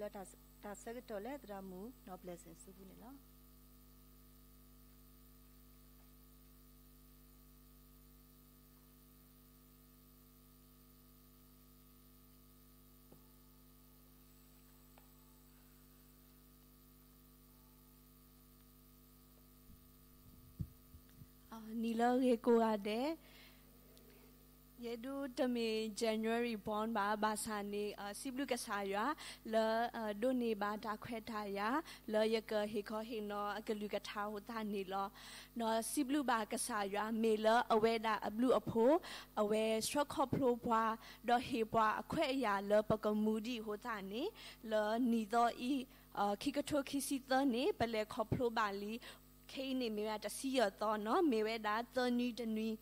Ila tasagatola Tharamu Naw Blessing Subunila. Nila Rekoade Yedu Tame January born ba Basani Siblu Kasaya Le Doni Bata Quetaya Le Yaka Hiko Hino Akalukata Tanilo No Siblu Bakasaya Mela Aweda a blue apo away Shokoploa Do Hibwa Aquaya Le Pakamudi Hotani Le Nido I Kikato Kisitani Bele Koplo Bali Kane may at a sea or no, may we that the new the new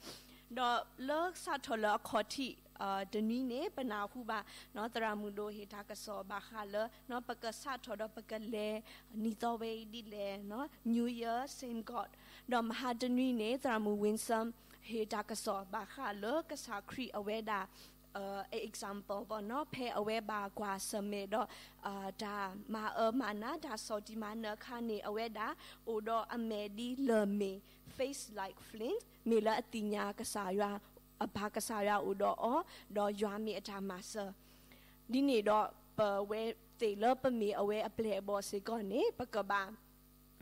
looks at a cotty, the new name, but now who by not the Ramudo, he taka saw Bahala, not Pacasat or Pacale, neither way delay, no New Year, same God. Dom had the new name, Tharamu Winsome, he taka saw Bahala, Casacri, away that. Example for no pay away ba guasamedo da ma mana da sotimana kane away da odo amedi leme face like flint mila atinya kasaya apakasaya odo o do yami atamasa dini do per way they love me away a play ball sigone pakaba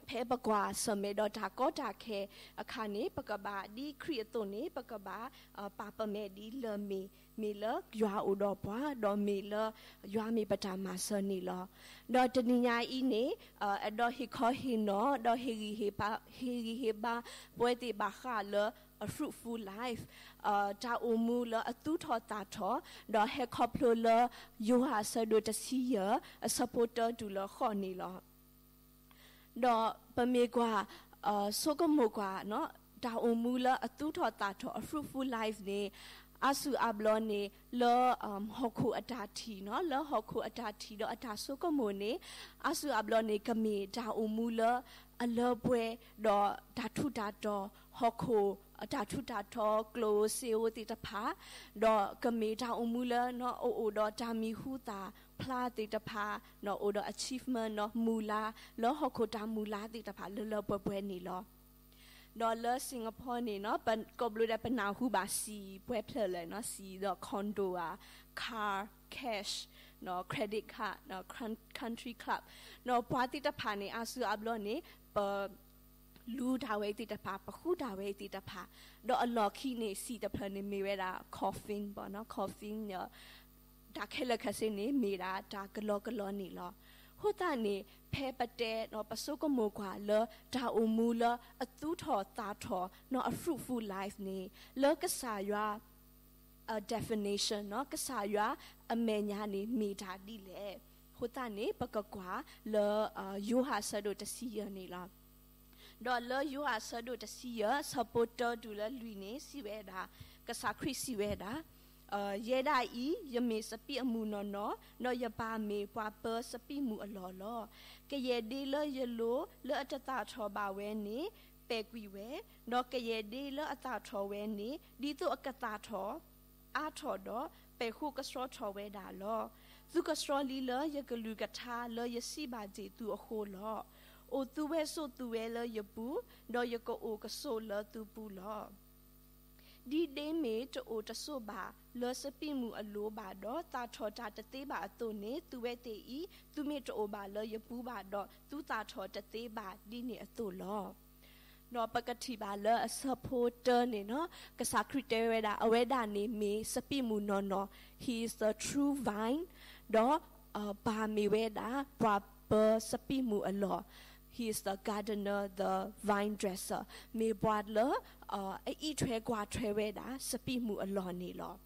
Pepper Guas, some made or Dakota care, a cane, Pacaba, de Creatone, Pacaba, a Papa Medi, Lerme, Miller, Yua Udopa, Don Miller, Yuami Patamasa Nilo. Dot Nina Ine, a dog he called him, no, dog he hiba, poete Bahala, a fruitful life, Taumula, a tutor tato, dog he copula, you are seduta a supporter to La Honilo. Do Pamegua, Sokomogua, no, Daumula, a tutor tato, a fruitful life, ne, Asu ablone, lo, Hoku atati, no, lo, Hoku atati, do atasokomone, Asu ablone, kame, Daumula, a lobwe, do, tatu tato, Hoku, a tatu tato, glow, seo, titapa, do, kame, Daumula, no, o, do, tami huta. Pla titapa, no order achievement, no mula, lo hokota mula titapa, lo bueni lo. No le Singapore, no, but goblu da panahu basi, pueple, no see the condo, car, cash, no credit card, no country club, no patitapane, asu ablone, but lu dawe titapa, pahu dawe titapa, do a locky ne see the plane mirada, coughing, but no coughing, no. Takela Cassini, Mira, Takalocaloni law. Hotani, Pepper dead, nor Pasoka Moguala, Taumula, a tutor, tator, not a fruitful life, nay. Lurkasaya, a definition, not Casaya, a menyani, meta delay. Hotani, Pacaqua, le, you have saddled a seer nila. Dollar, you have saddled a seer, supporter, dula, luine, siweda, Casacri siweda. Yeda I, ye may sapi a moon no ya pa me wapper sapi mu a lolo. Kaye dealer yellow, le at a tato baweni, pegwe, no kaye dealer a tato weni, dito a catato, a todo, pe hook a straw towe da law. Look a straw lealer, ye galugata, le ye see by day to a whole law. O tuwe so tuela ye boo, no ye go oak a solar to boo law. Did they made to order soba, Lersapimu a loba do, Tato Tateba a tone, Tuete e, to mate oba, Leryapuba do, Tu Tato Tateba, Dini a to law. No Pacatiba, Ler a support turning, no, Casacritera, Aweda name, Sapimu no, no. He is the true vine, do, Bamiweda, proper Sapimu a law. He is the gardener, the vine dresser. Me boadler, e tre guatreveda, sapimu aloni law.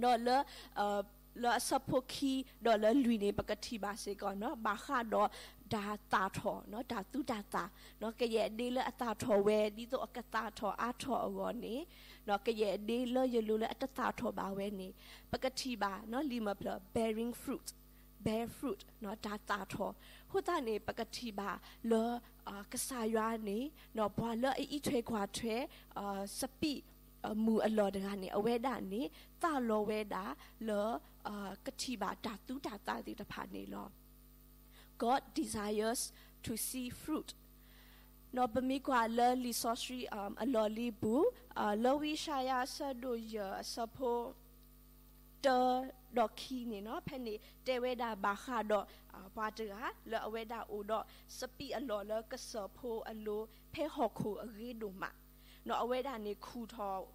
Dollar, la sapoki, dollar luine bagatiba segona, baha do da tato, no datu data, no kaye dealer a tato where dito a catato ato awone, no kaye dealer yelula at a tato baweni, bagatiba, no lima plur, bearing fruit. Bear fruit, not tatato. Hotane pagatiba, le kasayane, no boiler eatre quatre, sapi, mu a lodane, awedane, talo weda, le katiba, tatu tata de pane law. God desires to see fruit. Nobami kwa le li sosri aloli bu lowi shaya sa do ya sapo the dokini no penny teweda baha do water le aweda udo sapi alola kasapo alo pe hoku agiduma no aweda ni kuto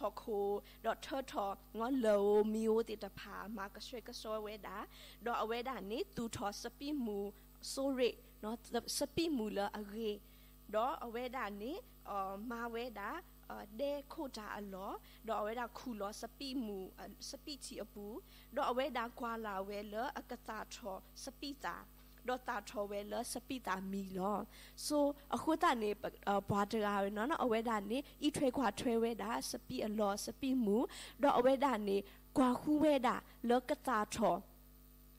hoku dot turtle ngon low mu titapa makasweka so weda do aweda ni tuto sapi mu sore no sapi mula agri do aweda ni ma weda de kota alo do aweda kulo sapi mu sapi ti abu do aweda kwala wela akata tho sapita do ta tho wela sapita milo so akota ne pwadra no aweda ni I thwe kwa thwe weda sapi alo sapi mu do aweda ni kwa khu weda lo kata tho.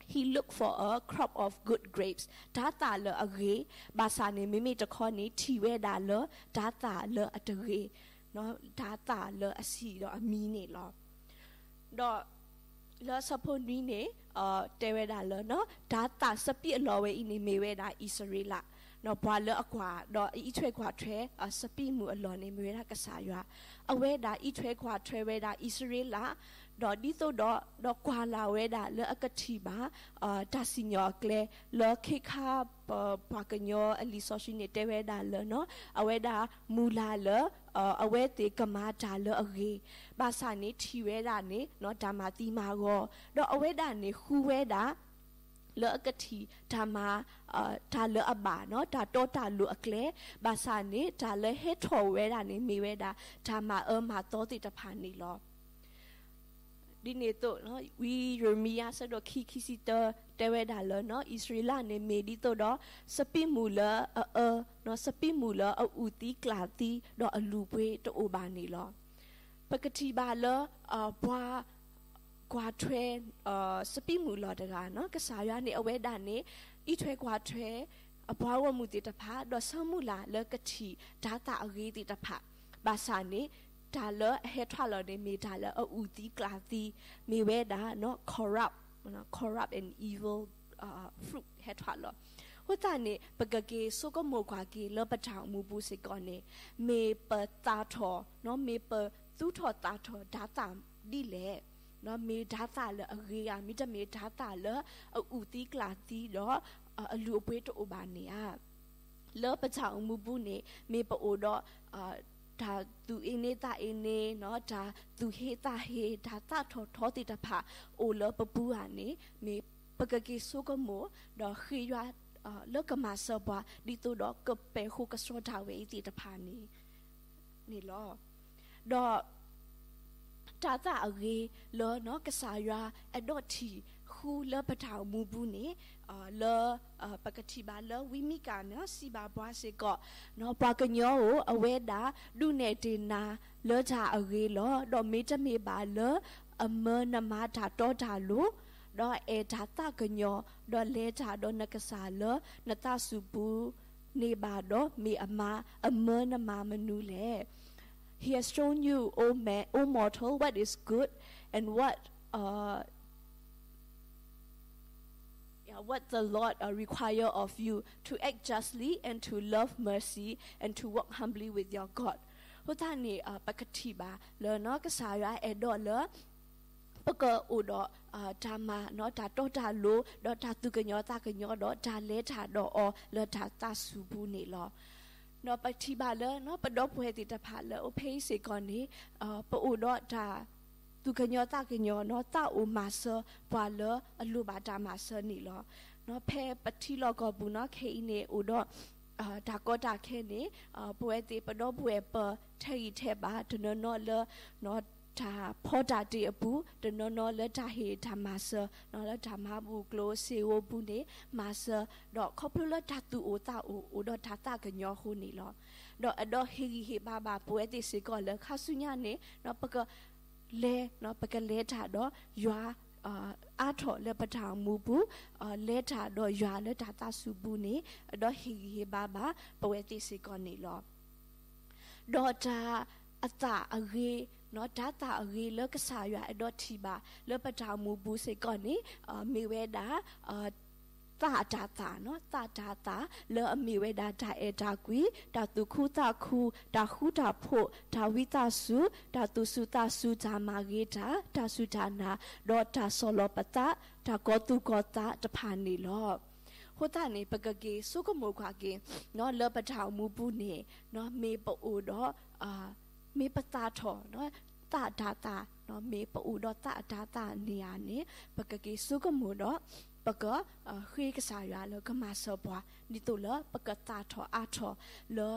He looked for a crop of good grapes. Tata le agre, basane mimi takoni tiwe da le, tata le atagre, no tata le asi do amine lo. Do le saponine tewe da le no, tata sapi lowe ini mewe da Israela. No pwa le akwa do itwe kwa tre sapi mu alone mewe da kasaya. Awe da itwe kwa tre we da Israela. Do dito do kwa la weda le akatiba ta sinyo kle le kika pakanyo alisosinete weda le no aweda mula le awete kamata le age basani tiweda ne no damati mago do aweda ne huweda le akati tama ta le aba no ta to ta lu akle basani ta le hetho weda ne miweda tama ma to titapani lo. Dito no we Jeremiah said do kikisita teweda le no Israel ne medito do sapimula no sapimula uti klati do alupwe to obani lo pakati ba le bwa kwa thwe sapimula da no kasaya ne aweda ne I thwe kwa thwe bwa wa muti tapha do samula le kathi data agi ti tapha basane Tala hetala de me tala uti klati me weda no corrupt and evil fruit hetala. Hotane pagage soko mokwagi le patang mubu segone me patato no me patuto tato datam dile no me data le ria me me data le uti klati do lupeto obania le patang mubu ne me pa odo ta tu ene ta ene no ta tu he ta tho ti ta pha o lo papu ani me pagage so ko mo do khiywa lo kama so ba di to do kape khu ka so ta we ti ta pha ni ni lo do ta ta age lo no kasaya adoti khu lo pathaw mu bu ni lo pakati ba lo wimika no si ba bwa se ko no pa kanyo aweda du ne tina lo cha age lo do me ta me ba lo amana ma tha to tha lu do e tha ta kanyo do le tha do nakasa lo nata subu ne ba do me ama amana ma manu le. He has shown you, O man, O mortal, what is good and what the Lord requires of you, to act justly and to love mercy and to walk humbly with your God. Hotani pakatiba le no kasaya edo le paka udo tama no tato talo do tatu kanyo do tale tado o le tata subu ne lo. No patibala, no padopwetita pala, o paisegoni, poodota, tucanyota canyo, no ta o massa, pala, a lubata massa nilo, no pe patilo gobuna, cane, udo, tacota cane, poete padopweper, tei teba, to no nola, no ta pota de abu, to no nola tahe tamasa, nola tamabu, glose, o bune, massa, do copula tatu ota udo tata canyo hunilo. Do a do higi baba poete segola, casunyane, no paka le, no paka leta do, yua ato le pata mubu, leta do yua le tata subune, do higi baba poete segonilo. Do ta ata agi. No data re le kasaya do tiba le patamu bu se koni meweda ta ta ta no ta ta ta le mi we da ta e ta kui ta tu khu ta khu ta khu ta pho ta wi ta su ta tu su ta su ta ma ge ta ta su ta na do ta so lo pa ta ta ko tu ko ta ta pha ni lo ho ta ni pa ge su ko mo kwa ge no le pa ta mu bu ni no me pa u do a me pa ta tho no ta ta ta no me pa u do ta ta ta ni a ni pa ge su ko mo do Baka hui kasaya lo kamasa bwa nitu lo baka tato ato lo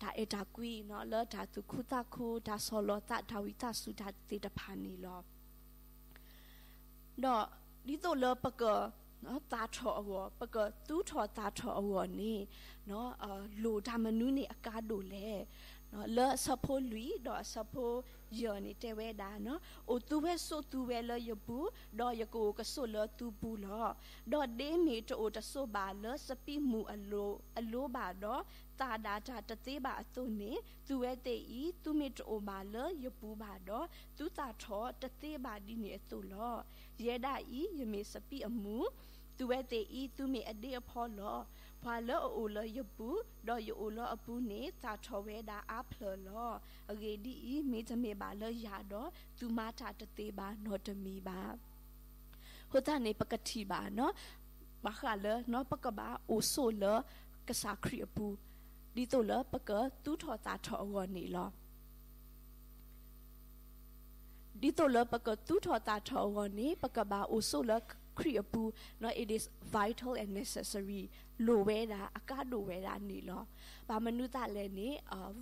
ta etakui no lo ta tu kutaku ta solo ta tawita suta titapani lo no nitu lo baka no tato awo baka tu to tato awo ni no lo damanuni akado le no lo sapo lui do sapo yoni tewe da no o tuwe so tuwe lo yabu do yako ka so lo tu bu lo do de me to o ta so ba lo sapi mu alo ba do ta da ta te ba to ne tuwe te I tu me to o ba lo yabu ba do tu ta tho ta te ba di ne to lo ye da I ye me sapi amu tuwe te I tu me ade apho lo Palo Ula Yabu, do you Ula Abune, Tataweda Aplolo, a gadi meet a mebala yado, to mata teba, not a meba. Hotane Pacatiba, no Bahala, no Pacaba, O solar, Casacriapu, Litola, Paca, Tutor Tato Wanilla. Litola Paca, Tutor Tato Wani, Pacaba, O solar. No, it is vital and necessary. Lo weda akado weda ni lo. Ba manuta le ni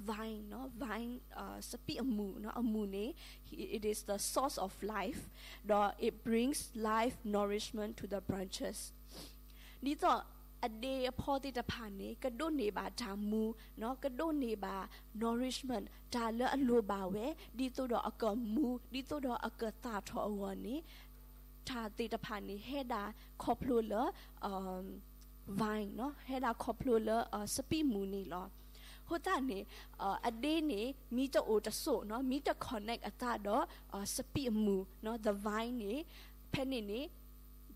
vine no vine sapi amu no amu ne. It is the source of life. No, it brings life nourishment to the branches. Nito ade apoti tapane kado ne ba tamu no kado ne ba nourishment tala lo ba we dito do akamu dito do akata thawani. Tita Pani Heda Coplula Vine, no Heda Coplula Sapi Mooney Law. Hotani a dene meter ota so no meter connect a tado sapi moo no the vine penine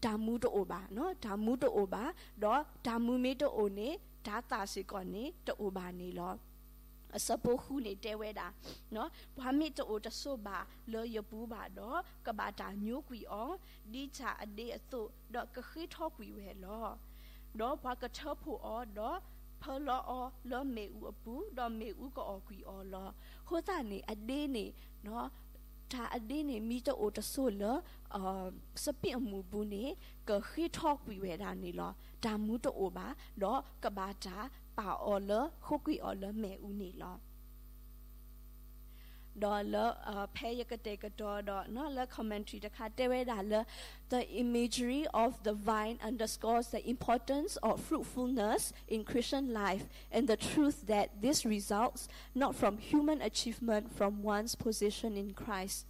damudo oba no damudo oba do damumeto one tata sikone to obani law. A sapo who ne teweda, no, Pamito or the soba, lo your booba do, cabata, new qui on, dita a day a thought, dot cahe talk we wear law. Do paka turpo or do, per law or lo me uapu, do me uka or qui or law. Hotani a dene, no, ta a dene meter or the solar, sapia mubune, cahe talk we wear any law, damuto oba, do cabata. Orla, hooky orla, me unila. Dollar, pay a take a door, not a commentary, the category dollar. The imagery of the vine underscores the importance of fruitfulness in Christian life and the truth that this results not from human achievement from one's position in Christ.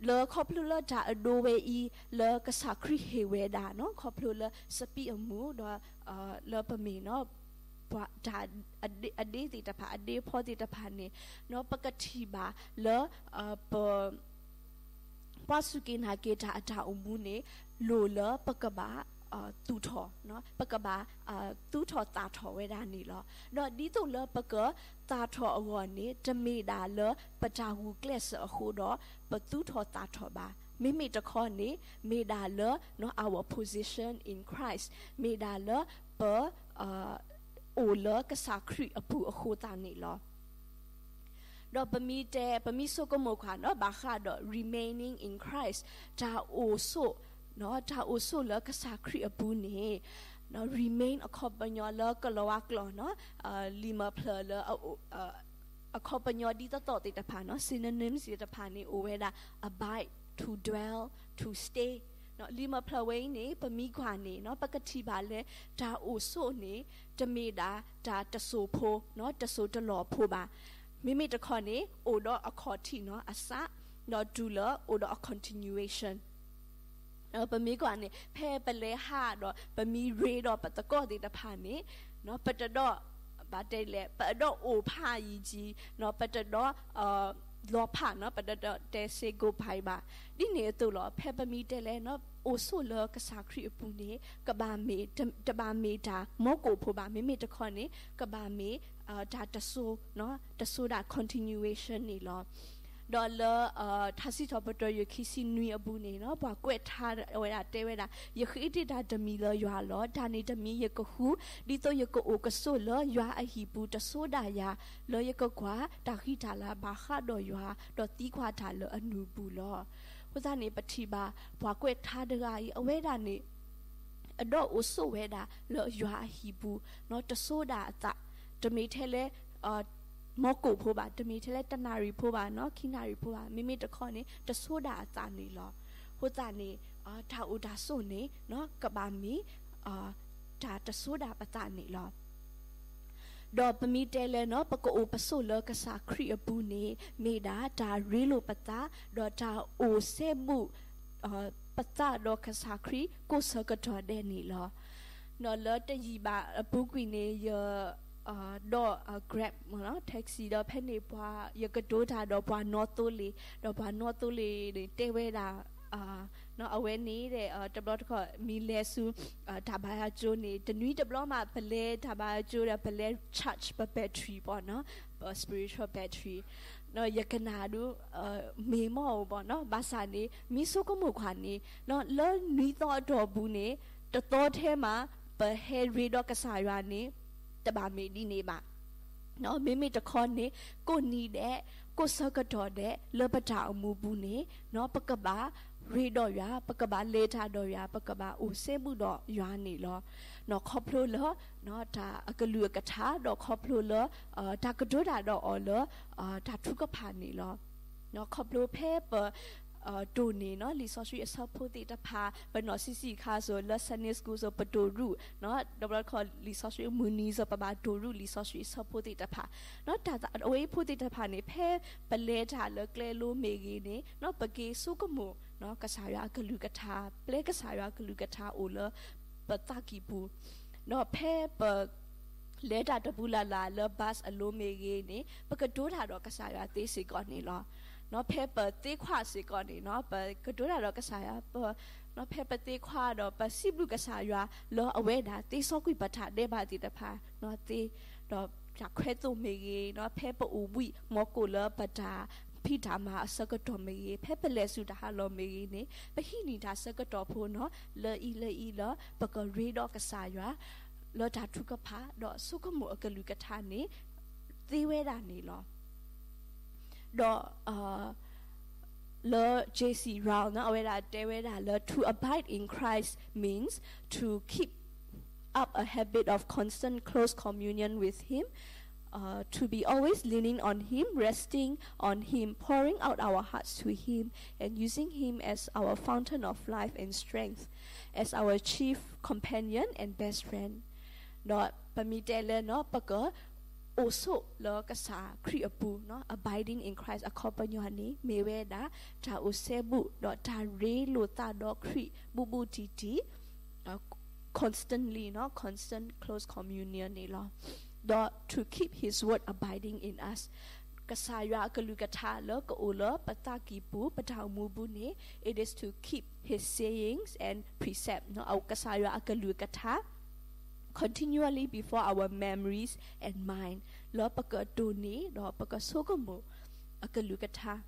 Le copula da do we le kasakri heweda, no copula sapi amu, le permino. A day theta pa a day po theta pane no pakatiba le per pasukin haketa ata umune lola pakaba tutor no pakaba tutor tato wedani lo no dito le paka tato awani tamida le patahu gles a hodo but tutor tato ba Mimi the corny me dala no our position in Christ me dala per Ola kasakri apu ahotani law. Do permite permiso komoka no bahado remaining in Christ. Ta also no ta also la kasakri apu ne no remain accompagnola kalawaklo no lima plala accompagnol dita to dita pano synonyms dita pani oveda abide to dwell to stay. No lima plaway ne pamigwane no pakatiba le ta oso ne tameda ta tasopo no tasota law poba mimi ta kone odo akoti no asa no dula odo a continuation no pamigwane pe pele ha do pami re do patako de tapane no patado batele patado opha yiji no patado law pa no patado te se go phaiba dine to law pe pami tele no also lur kasakri upune, kabame, tabame da, moko pobame, metakone, kabame, dataso, no, tasoda continuation ni law. Dollar, Tassitopator, your kissing Nui Abune, no, Paquet, or at Tevera, you created at the miller, you are Lord, Danny the me, Yakohu, Lito Yoko Oka Sola, you are a hiputa soda ya, Loyakokwa, Tahitala, Baha, Doyua, Dotiqua Tala, a new bulla. Was an epatiba, Paquet Tadai, a wedani. A dog was so weda, Lo, you are a hipu, not a soda at that. Tomatele, Moko poba, the metal, the nari poba, no kinari poba, mimi the corny, the soda tani law. Hotani, tauda sone, no kabami, tata soda patani law. Dob me tele no paco opa sola, casa crea bune, meda, ta relo pata, dota o sebu, pata do casa cre, go circuit deni law. No lurta ye ba a bookwine ye. Do grab taxi do penny pa yakadota do pa notoli the teweda no aweni de tablot ko milesu tabaya jone the new diploma pale tabaya jura pale church battery pa no spiritual battery no yakanadu memo ba no basani misukumu khani no le ni to do bune to thema per head redo kasayani the Bami Dineba. No, Mimi the Corne, go need there, go circuit there, Lopata Mubune, no Pacaba, Redoya, Pacaba, later Doya, Pacaba, Usebudo, Yuani law, no Coplola, not a Galuacata, no Coplola, Takadoda, no Ola, Tatukapani law, no Coplo paper. Doni, no, Lissoshi is supported a pa, but not Sisi Caso, Los Sunday schools of Padoru, not double called Lissoshi Muniz of Padoru, Lissoshi is supported a pa. Not that away put it upon a pair, but later Leclelo Megine, not Bagay Sukumo, no Casara Kalugata, Black Casara Kalugata, Ola, Patakibu, no pair, but later the Bula la bus alone Megine, but a daughter of Casara, they say got any law. No paper, they quasi got it, no, but Kadura Rocasaya, but no paper, they quad or but Sibu Casaya, law away that they so quick but they body the pa, not they, no Jacqueto Mege, no paper ubi, Mocola, but Peter Ma, Circuitomege, paperless with the Hallo Megene, but he need a circuitopo, no, la ila ila, but a red of Casaya, Lotta took a pa, no, Sukumo, a Lucatane, they were done, law. Do le JC round na whether they whether to abide in Christ means to keep up a habit of constant close communion with Him, to be always leaning on Him, resting on Him, pouring out our hearts to Him, and using Him as our fountain of life and strength, as our chief companion and best friend. Not permitele no paga. Also, lo kasa kriapu no abiding in Christ accompanyani meweda ta usebu dot ta re lota dot kri bubu titi constantly no constant close communion ni lo dot to keep His word abiding in us kasaya kalugata lo ko ulo patakipu patamubune it is to keep His sayings and precept no au kasaya kalugata continually before our memories and mind. Lo paka doni, lo paka sokomo, akalukata.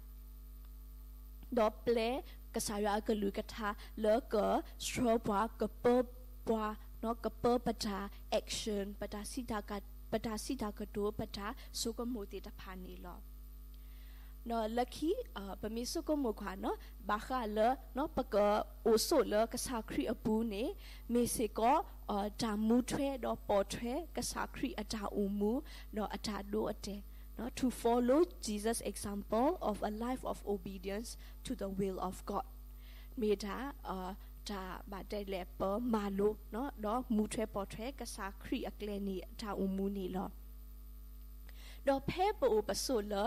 Do play, kasaya akalukata, lo ka, stroba, kapurba, no kapurpata, action, patasita kadu, pata, sokomo titapani lo. No lucky, Pamisokomo Kano, Baha le, no paka, also le, kasakri abune, meseko, or tamutre, no portre, kasakri ata umu, no atado ate, no to follow Jesus' example of a life of obedience to the will of God. Meda, ta bade leper, malo, no, mutre portre, kasakri akleni, ta umuni lo. do phe bo pasula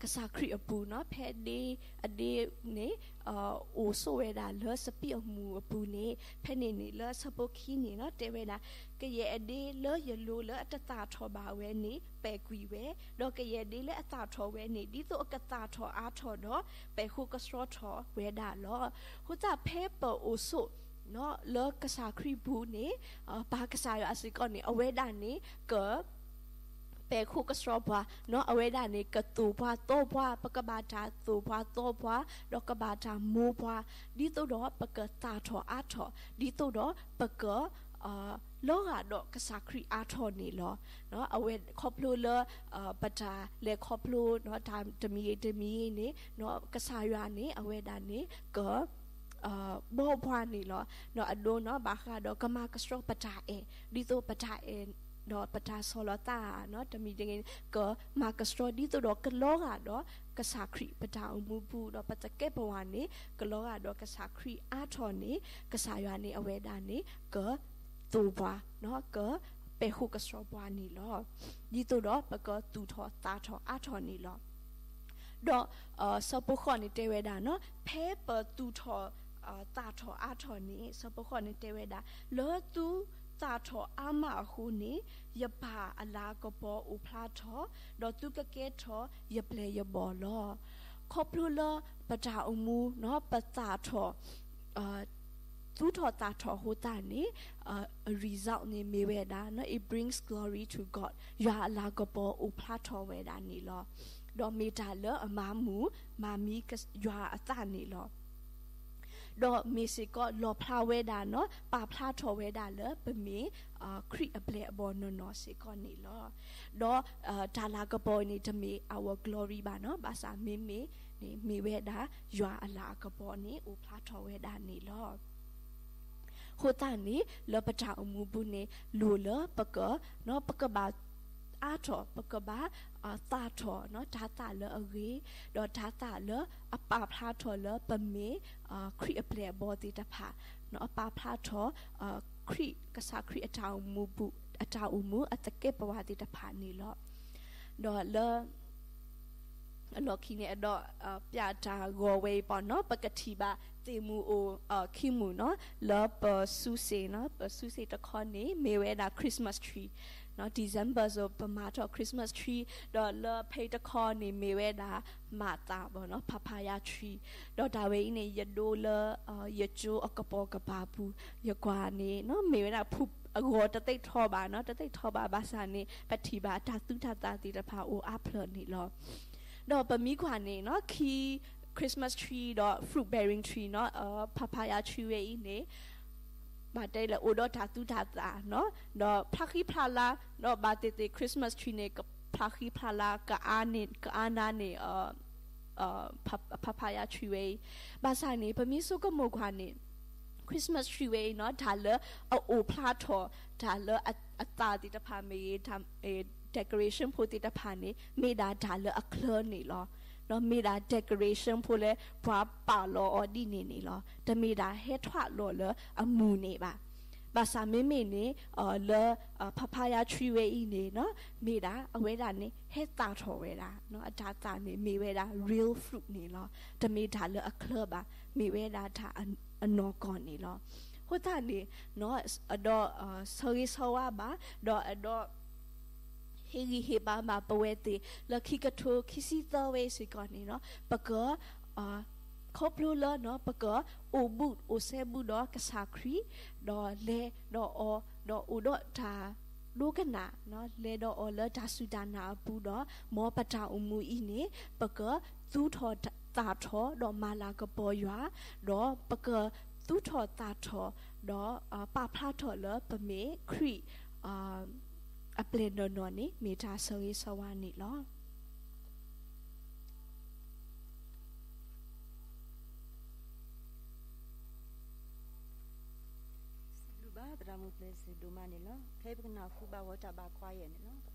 kasakri abu no phe de ade ne o so we da le sapi amu abu ne phe ne ni le sapoki ni no te we da ke ye ade le ye lu le atata tho ba we ni pe gui we do ke ye de le atata tho we ni di so akata tho a tho do pe khu kasro tho we da lo hu ta phe bo o so no le kasakri bu ne ba kasayo asikon ni awe da ni ke pe khu kasroba no awe da ni katu pwa to pwa pakabata tu pwa to pwa dokabata mu pwa di to do pakata tho a tho di to do pakka loga do kasakri a tho ni lo no awe khoplu le pata le khoplu no time temi ni no kasaya ni awe da ni ke bo pwa ni lo no ado no baka do kama kasro pata e di to pata e do pata solota no temi ding ke ma kasro di to do ke loga do kasakri pata umubu do pata ke pwa ni ke loga do kasakri a tho ni kasaya ni awe da ni ke tuwa no ke pehu kasro pwa ni lo di to do paka tu tho ta tho a tho ni lo do sapokon ni teweda no phe per tu tho ta tho a tho ni sapokon ni teweda lo tu ta tho ama hu ni yapa ala ko po u phla tho do tu ka ke tho yaple yabo lo khoplu lo pata umu no pata tho result ni meweda no it brings glory to God ya ala ko po u phla tho weda ni lo do me ta le amamu mami ka ya atani lo do me se ko lo phla weda no pa phla tho weda le pe me create a play abon no se ko ni lo do tala ka po ni to me our glory ba no ba sa me me ni me weda ya ala ka po ni u phla tho weda ni lo khotani le pata umu bu ne lo le paka no paka ba ato pakaba tato no tata le agi do tata le apa plato le pame kri aple body tapa no apa plato kri kasakri atau mubu atau umu atake pawati tapa ni lo do le lo kine do piata go away pon no pakati ba temu o kimu no le pasuse no pasuse takone meweda Christmas tree no December so pamato Christmas tree do le paita corny meweda mata bo no papaya tree do dawe ni yedo le yejo okapo kapapu yakwa ni no meweda phup ago tatai thoba no tatai thoba basa ni pathiba tatu tata tirapha o aplo ni lo do pami kwa ni no ki Christmas tree do fruit bearing tree no papaya tree we ni Bate la odo tatu tata no do plaki pala no bate the Christmas tree ne ka plaki pala ka anane papaya tree way basane pamiso ka mokwane Christmas tree way no tala o plato tala atati tapa me tam a decoration potita pane me da tala a clear ne lo no me da decoration pole pa pa lo ordine ni lo the me da he thwa lo le amu ne ba sa me me ni le papaya tree we ni no me da awe da ni he ta tho we da no ata ta ni me we da real fruit ni lo the me da le a club ba me we da tha anor kon ni lo ho ta ni no ador sorry sowa ba do ador Hegi heba ma poete la kikato kisita we sikoni no paka khoplu la no paka obut osebu do kasakri do le do o do udo ta lukana no le do o la tasudana bu do mo pata umu ini paka tu tho ta tho do mala ka poya do paka tu tho ta tho do pa phla tho la pame kri a plain no ni me ta soi sawani lo luba dramu place do mani lo kai bna khuba wata ba kwaye ni lo